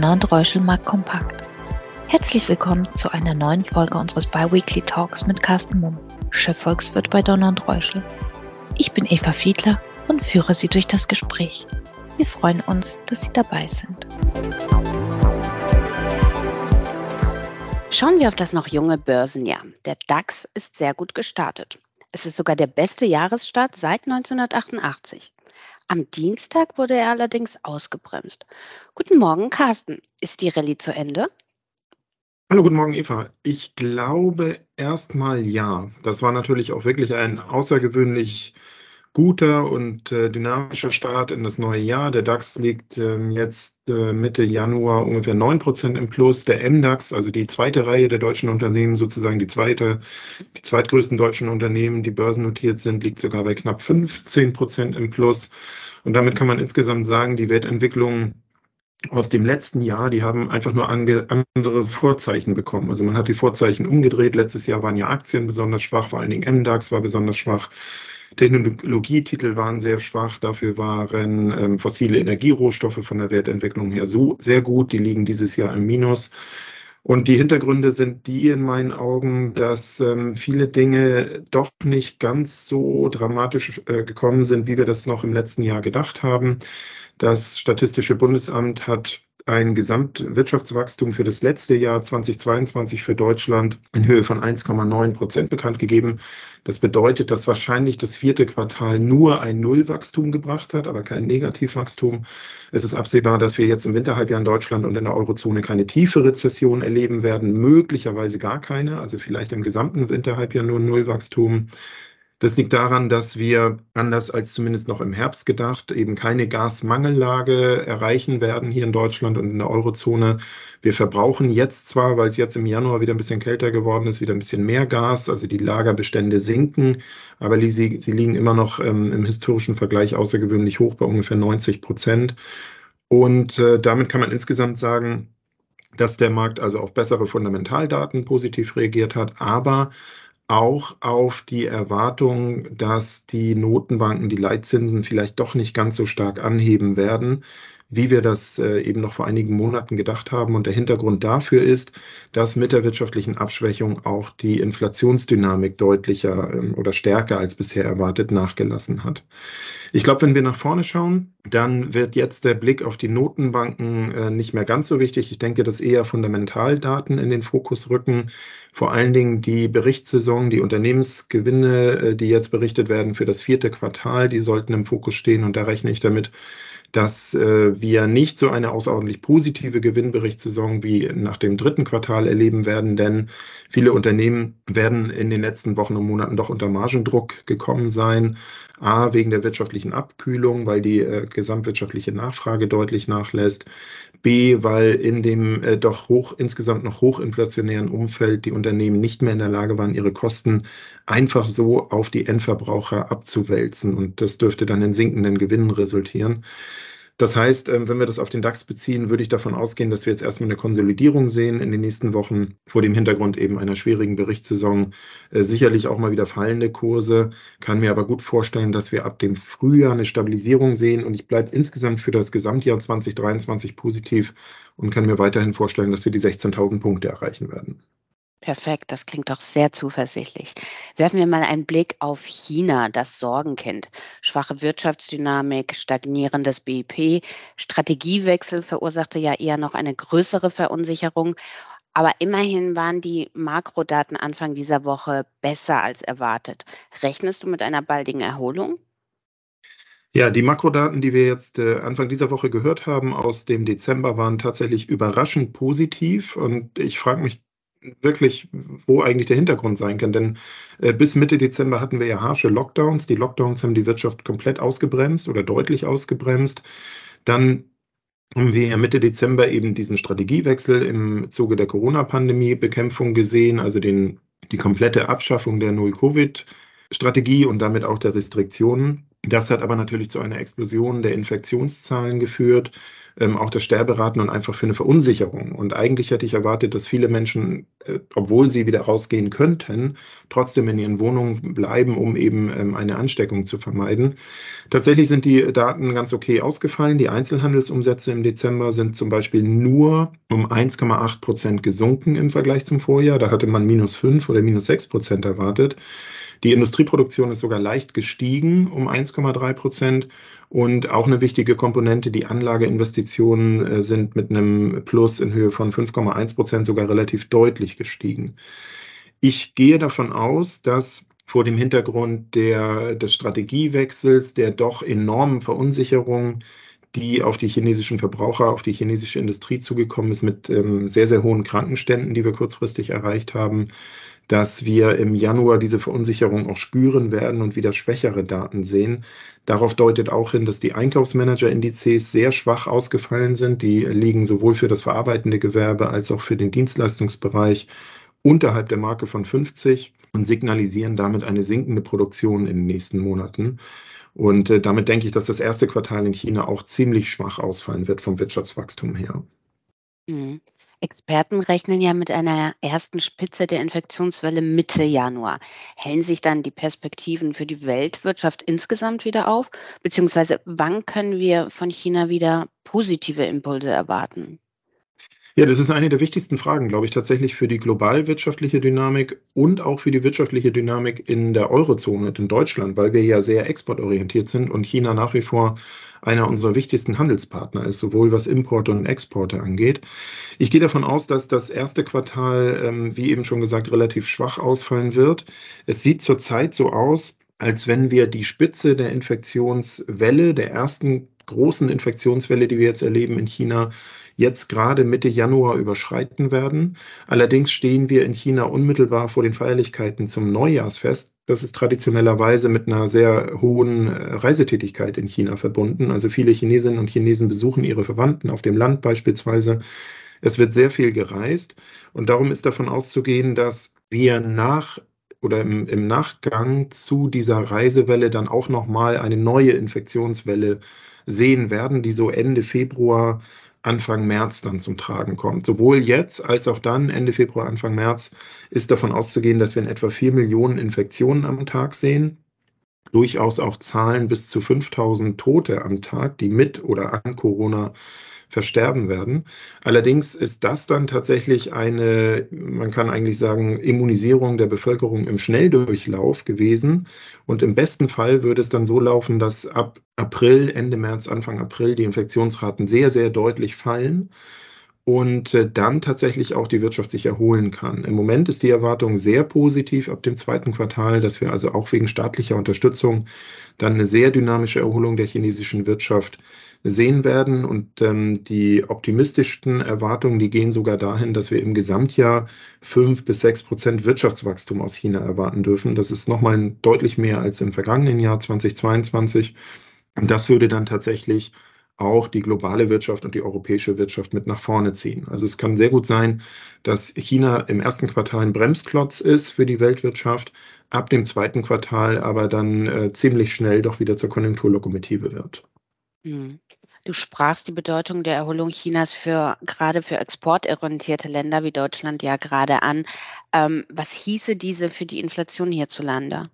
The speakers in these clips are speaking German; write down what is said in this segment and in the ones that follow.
Donner und Reuschel Markt Kompakt. Herzlich willkommen zu einer neuen Folge unseres Bi-Weekly Talks mit Carsten Mumm, Chefvolkswirt bei Donner und Reuschel. Ich bin Eva Fiedler und führe Sie durch das Gespräch. Wir freuen uns, dass Sie dabei sind. Schauen wir auf das noch junge Börsenjahr. Der DAX ist sehr gut gestartet. Es ist sogar der beste Jahresstart seit 1988. Am Dienstag wurde er allerdings ausgebremst. Guten Morgen, Carsten. Ist die Rallye zu Ende? Hallo, guten Morgen, Eva. Ich glaube erstmal ja. Das war natürlich auch wirklich ein außergewöhnlich guter und dynamischer Start in das neue Jahr. Der DAX liegt jetzt Mitte Januar ungefähr 9% im Plus. Der MDAX, also die zweite Reihe der deutschen Unternehmen, sozusagen die zweitgrößten deutschen Unternehmen, die börsennotiert sind, liegt sogar bei knapp 15% im Plus. Und damit kann man insgesamt sagen, die Wertentwicklung aus dem letzten Jahr, die haben einfach nur andere Vorzeichen bekommen. Also man hat die Vorzeichen umgedreht. Letztes Jahr waren ja Aktien besonders schwach, vor allen Dingen MDAX war besonders schwach. Technologietitel waren sehr schwach, dafür waren fossile Energierohstoffe von der Wertentwicklung her so sehr gut, die liegen dieses Jahr im Minus. Und die Hintergründe sind die in meinen Augen, dass viele Dinge doch nicht ganz so dramatisch gekommen sind, wie wir das noch im letzten Jahr gedacht haben. Das Statistische Bundesamt hat ein Gesamtwirtschaftswachstum für das letzte Jahr 2022 für Deutschland in Höhe von 1,9% bekannt gegeben. Das bedeutet, dass wahrscheinlich das vierte Quartal nur ein Nullwachstum gebracht hat, aber kein Negativwachstum. Es ist absehbar, dass wir jetzt im Winterhalbjahr in Deutschland und in der Eurozone keine tiefe Rezession erleben werden, möglicherweise gar keine, also vielleicht im gesamten Winterhalbjahr nur Nullwachstum. Das liegt daran, dass wir, anders als zumindest noch im Herbst gedacht, eben keine Gasmangellage erreichen werden hier in Deutschland und in der Eurozone. Wir verbrauchen jetzt zwar, weil es jetzt im Januar wieder ein bisschen kälter geworden ist, wieder ein bisschen mehr Gas, also die Lagerbestände sinken, aber sie liegen immer noch im historischen Vergleich außergewöhnlich hoch bei ungefähr 90%. Und damit kann man insgesamt sagen, dass der Markt also auf bessere Fundamentaldaten positiv reagiert hat, aber auch auf die Erwartung, dass die Notenbanken die Leitzinsen vielleicht doch nicht ganz so stark anheben werden, wie wir das eben noch vor einigen Monaten gedacht haben. Und der Hintergrund dafür ist, dass mit der wirtschaftlichen Abschwächung auch die Inflationsdynamik deutlicher oder stärker als bisher erwartet nachgelassen hat. Ich glaube, wenn wir nach vorne schauen, dann wird jetzt der Blick auf die Notenbanken nicht mehr ganz so wichtig. Ich denke, dass eher Fundamentaldaten in den Fokus rücken. Vor allen Dingen die Berichtssaison, die Unternehmensgewinne, die jetzt berichtet werden für das vierte Quartal, die sollten im Fokus stehen. Und da rechne ich damit, dass wir nicht so eine außerordentlich positive Gewinnberichtssaison wie nach dem dritten Quartal erleben werden, denn viele Unternehmen werden in den letzten Wochen und Monaten doch unter Margendruck gekommen sein. A, wegen der wirtschaftlichen Abkühlung, weil die gesamtwirtschaftliche Nachfrage deutlich nachlässt. B, weil in dem doch insgesamt noch hochinflationären Umfeld die Unternehmen nicht mehr in der Lage waren, ihre Kosten einfach so auf die Endverbraucher abzuwälzen. Und das dürfte dann in sinkenden Gewinnen resultieren. Das heißt, wenn wir das auf den DAX beziehen, würde ich davon ausgehen, dass wir jetzt erstmal eine Konsolidierung sehen in den nächsten Wochen, vor dem Hintergrund eben einer schwierigen Berichtssaison, sicherlich auch mal wieder fallende Kurse, kann mir aber gut vorstellen, dass wir ab dem Frühjahr eine Stabilisierung sehen und ich bleibe insgesamt für das Gesamtjahr 2023 positiv und kann mir weiterhin vorstellen, dass wir die 16.000 Punkte erreichen werden. Perfekt, das klingt doch sehr zuversichtlich. Werfen wir mal einen Blick auf China, das Sorgen kennt. Schwache Wirtschaftsdynamik, stagnierendes BIP, Strategiewechsel verursachte ja eher noch eine größere Verunsicherung. Aber immerhin waren die Makrodaten Anfang dieser Woche besser als erwartet. Rechnest du mit einer baldigen Erholung? Ja, die Makrodaten, die wir jetzt Anfang dieser Woche gehört haben aus dem Dezember, waren tatsächlich überraschend positiv. Und ich frage mich wirklich, wo eigentlich der Hintergrund sein kann. Denn bis Mitte Dezember hatten wir ja harsche Lockdowns. Die Lockdowns haben die Wirtschaft komplett ausgebremst oder deutlich ausgebremst. Dann haben wir ja Mitte Dezember eben diesen Strategiewechsel im Zuge der Corona-Pandemie-Bekämpfung gesehen, also die komplette Abschaffung der Null-Covid-Strategie und damit auch der Restriktionen. Das hat aber natürlich zu einer Explosion der Infektionszahlen geführt, auch der Sterberaten und einfach für eine Verunsicherung. Und eigentlich hätte ich erwartet, dass viele Menschen, obwohl sie wieder rausgehen könnten, trotzdem in ihren Wohnungen bleiben, um eben eine Ansteckung zu vermeiden. Tatsächlich sind die Daten ganz okay ausgefallen. Die Einzelhandelsumsätze im Dezember sind zum Beispiel nur um 1,8% gesunken im Vergleich zum Vorjahr. Da hatte man -5 oder -6% erwartet. Die Industrieproduktion ist sogar leicht gestiegen um 1,3%. Und auch eine wichtige Komponente, die Anlageinvestitionen, sind mit einem Plus in Höhe von 5,1% sogar relativ deutlich gestiegen. Ich gehe davon aus, dass vor dem Hintergrund des Strategiewechsels, der doch enormen Verunsicherung, die auf die chinesischen Verbraucher, auf die chinesische Industrie zugekommen ist, mit sehr, sehr hohen Krankenständen, die wir kurzfristig erreicht haben, dass wir im Januar diese Verunsicherung auch spüren werden und wieder schwächere Daten sehen. Darauf deutet auch hin, dass die Einkaufsmanager-Indizes sehr schwach ausgefallen sind. Die liegen sowohl für das verarbeitende Gewerbe als auch für den Dienstleistungsbereich unterhalb der Marke von 50 und signalisieren damit eine sinkende Produktion in den nächsten Monaten. Und damit denke ich, dass das erste Quartal in China auch ziemlich schwach ausfallen wird vom Wirtschaftswachstum her. Mhm. Experten rechnen ja mit einer ersten Spitze der Infektionswelle Mitte Januar. Hellen sich dann die Perspektiven für die Weltwirtschaft insgesamt wieder auf? Beziehungsweise wann können wir von China wieder positive Impulse erwarten? Ja, das ist eine der wichtigsten Fragen, glaube ich, tatsächlich für die globalwirtschaftliche Dynamik und auch für die wirtschaftliche Dynamik in der Eurozone und in Deutschland, weil wir ja sehr exportorientiert sind und China nach wie vor einer unserer wichtigsten Handelspartner ist, sowohl was Importe und Exporte angeht. Ich gehe davon aus, dass das erste Quartal, wie eben schon gesagt, relativ schwach ausfallen wird. Es sieht zurzeit so aus, als wenn wir die Spitze der Infektionswelle, der ersten großen Infektionswelle, die wir jetzt erleben in China, jetzt gerade Mitte Januar überschreiten werden. Allerdings stehen wir in China unmittelbar vor den Feierlichkeiten zum Neujahrsfest. Das ist traditionellerweise mit einer sehr hohen Reisetätigkeit in China verbunden. Also viele Chinesinnen und Chinesen besuchen ihre Verwandten auf dem Land beispielsweise. Es wird sehr viel gereist und darum ist davon auszugehen, dass wir im Nachgang zu dieser Reisewelle dann auch nochmal eine neue Infektionswelle sehen werden, die so Ende Februar, Anfang März dann zum Tragen kommt. Sowohl jetzt als auch dann, Ende Februar, Anfang März, ist davon auszugehen, dass wir in etwa 4 Millionen Infektionen am Tag sehen. Durchaus auch Zahlen bis zu 5.000 Tote am Tag, die mit oder an Corona versterben werden. Allerdings ist das dann tatsächlich eine, man kann eigentlich sagen, Immunisierung der Bevölkerung im Schnelldurchlauf gewesen. Und im besten Fall würde es dann so laufen, dass ab April, Ende März, Anfang April die Infektionsraten sehr, sehr deutlich fallen und dann tatsächlich auch die Wirtschaft sich erholen kann. Im Moment ist die Erwartung sehr positiv ab dem zweiten Quartal, dass wir also auch wegen staatlicher Unterstützung dann eine sehr dynamische Erholung der chinesischen Wirtschaft sehen werden. Und die optimistischsten Erwartungen, die gehen sogar dahin, dass wir im Gesamtjahr 5 bis 6% Wirtschaftswachstum aus China erwarten dürfen. Das ist nochmal deutlich mehr als im vergangenen Jahr 2022. Und das würde dann tatsächlich auch die globale Wirtschaft und die europäische Wirtschaft mit nach vorne ziehen. Also es kann sehr gut sein, dass China im ersten Quartal ein Bremsklotz ist für die Weltwirtschaft, ab dem zweiten Quartal aber dann ziemlich schnell doch wieder zur Konjunkturlokomotive wird. Du sprachst die Bedeutung der Erholung Chinas gerade für exportorientierte Länder wie Deutschland ja gerade an. Was hieße diese für die Inflation hierzulande?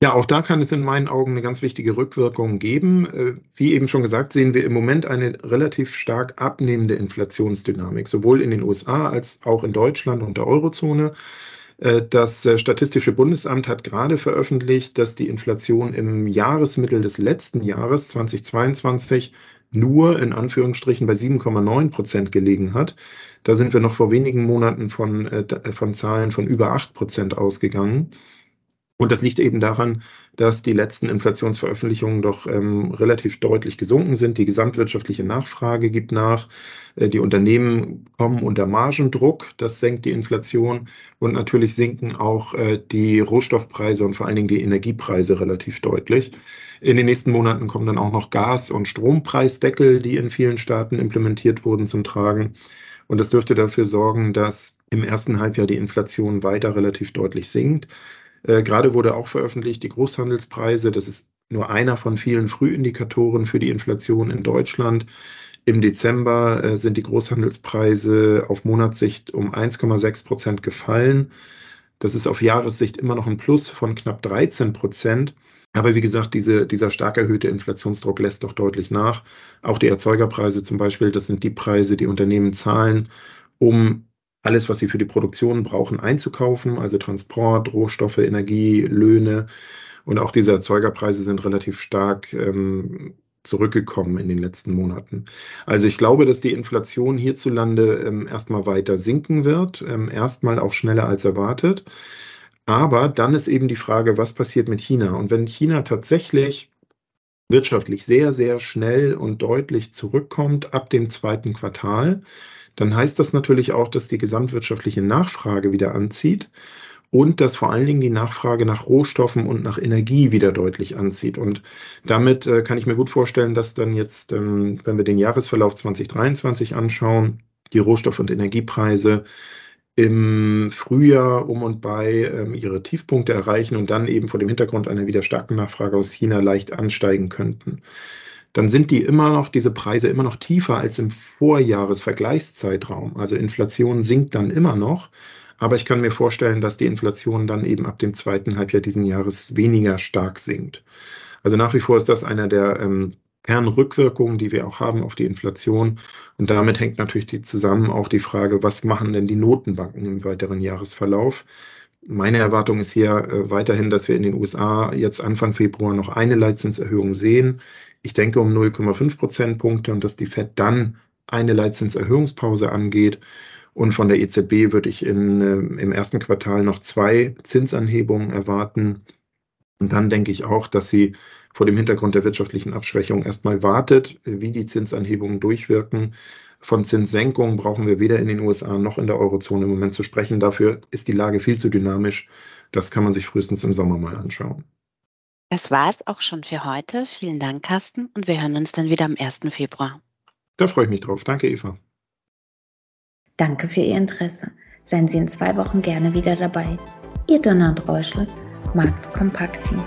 Ja, auch da kann es in meinen Augen eine ganz wichtige Rückwirkung geben. Wie eben schon gesagt, sehen wir im Moment eine relativ stark abnehmende Inflationsdynamik, sowohl in den USA als auch in Deutschland und der Eurozone. Das Statistische Bundesamt hat gerade veröffentlicht, dass die Inflation im Jahresmittel des letzten Jahres 2022 nur in Anführungsstrichen bei 7,9% gelegen hat. Da sind wir noch vor wenigen Monaten von Zahlen von über 8% ausgegangen. Und das liegt eben daran, dass die letzten Inflationsveröffentlichungen doch relativ deutlich gesunken sind. Die gesamtwirtschaftliche Nachfrage gibt nach. Die Unternehmen kommen unter Margendruck. Das senkt die Inflation. Und natürlich sinken auch die Rohstoffpreise und vor allen Dingen die Energiepreise relativ deutlich. In den nächsten Monaten kommen dann auch noch Gas- und Strompreisdeckel, die in vielen Staaten implementiert wurden, zum Tragen. Und das dürfte dafür sorgen, dass im ersten Halbjahr die Inflation weiter relativ deutlich sinkt. Gerade wurde auch veröffentlicht, die Großhandelspreise, das ist nur einer von vielen Frühindikatoren für die Inflation in Deutschland. Im Dezember sind die Großhandelspreise auf Monatssicht um 1,6% gefallen. Das ist auf Jahressicht immer noch ein Plus von knapp 13%. Aber wie gesagt, dieser stark erhöhte Inflationsdruck lässt doch deutlich nach. Auch die Erzeugerpreise zum Beispiel, das sind die Preise, die Unternehmen zahlen, um alles, was sie für die Produktion brauchen, einzukaufen. Also Transport, Rohstoffe, Energie, Löhne. Und auch diese Erzeugerpreise sind relativ stark zurückgekommen in den letzten Monaten. Also ich glaube, dass die Inflation hierzulande erstmal weiter sinken wird. Erstmal auch schneller als erwartet. Aber dann ist eben die Frage, was passiert mit China? Und wenn China tatsächlich wirtschaftlich sehr, sehr schnell und deutlich zurückkommt ab dem zweiten Quartal, dann heißt das natürlich auch, dass die gesamtwirtschaftliche Nachfrage wieder anzieht und dass vor allen Dingen die Nachfrage nach Rohstoffen und nach Energie wieder deutlich anzieht. Und damit kann ich mir gut vorstellen, dass dann jetzt, wenn wir den Jahresverlauf 2023 anschauen, die Rohstoff- und Energiepreise im Frühjahr um und bei ihre Tiefpunkte erreichen und dann eben vor dem Hintergrund einer wieder starken Nachfrage aus China leicht ansteigen könnten. Dann sind diese Preise immer noch tiefer als im Vorjahresvergleichszeitraum. Also Inflation sinkt dann immer noch, aber ich kann mir vorstellen, dass die Inflation dann eben ab dem zweiten Halbjahr diesen Jahres weniger stark sinkt. Also nach wie vor ist das einer der Kernrückwirkungen, die wir auch haben auf die Inflation. Und damit hängt natürlich auch die Frage, was machen denn die Notenbanken im weiteren Jahresverlauf? Meine Erwartung ist hier weiterhin, dass wir in den USA jetzt Anfang Februar noch eine Leitzinserhöhung sehen. Ich denke um 0,5 Prozentpunkte, und dass die FED dann eine Leitzinserhöhungspause angeht. Und von der EZB würde ich im ersten Quartal noch 2 Zinsanhebungen erwarten. Und dann denke ich auch, dass sie vor dem Hintergrund der wirtschaftlichen Abschwächung erstmal wartet, wie die Zinsanhebungen durchwirken. Von Zinssenkungen brauchen wir weder in den USA noch in der Eurozone im Moment zu sprechen. Dafür ist die Lage viel zu dynamisch. Das kann man sich frühestens im Sommer mal anschauen. Das war es auch schon für heute. Vielen Dank, Carsten. Und wir hören uns dann wieder am 1. Februar. Da freue ich mich drauf. Danke, Eva. Danke für Ihr Interesse. Seien Sie in 2 Wochen gerne wieder dabei. Ihr Donner und Reuschel, Marktkompakt-Team.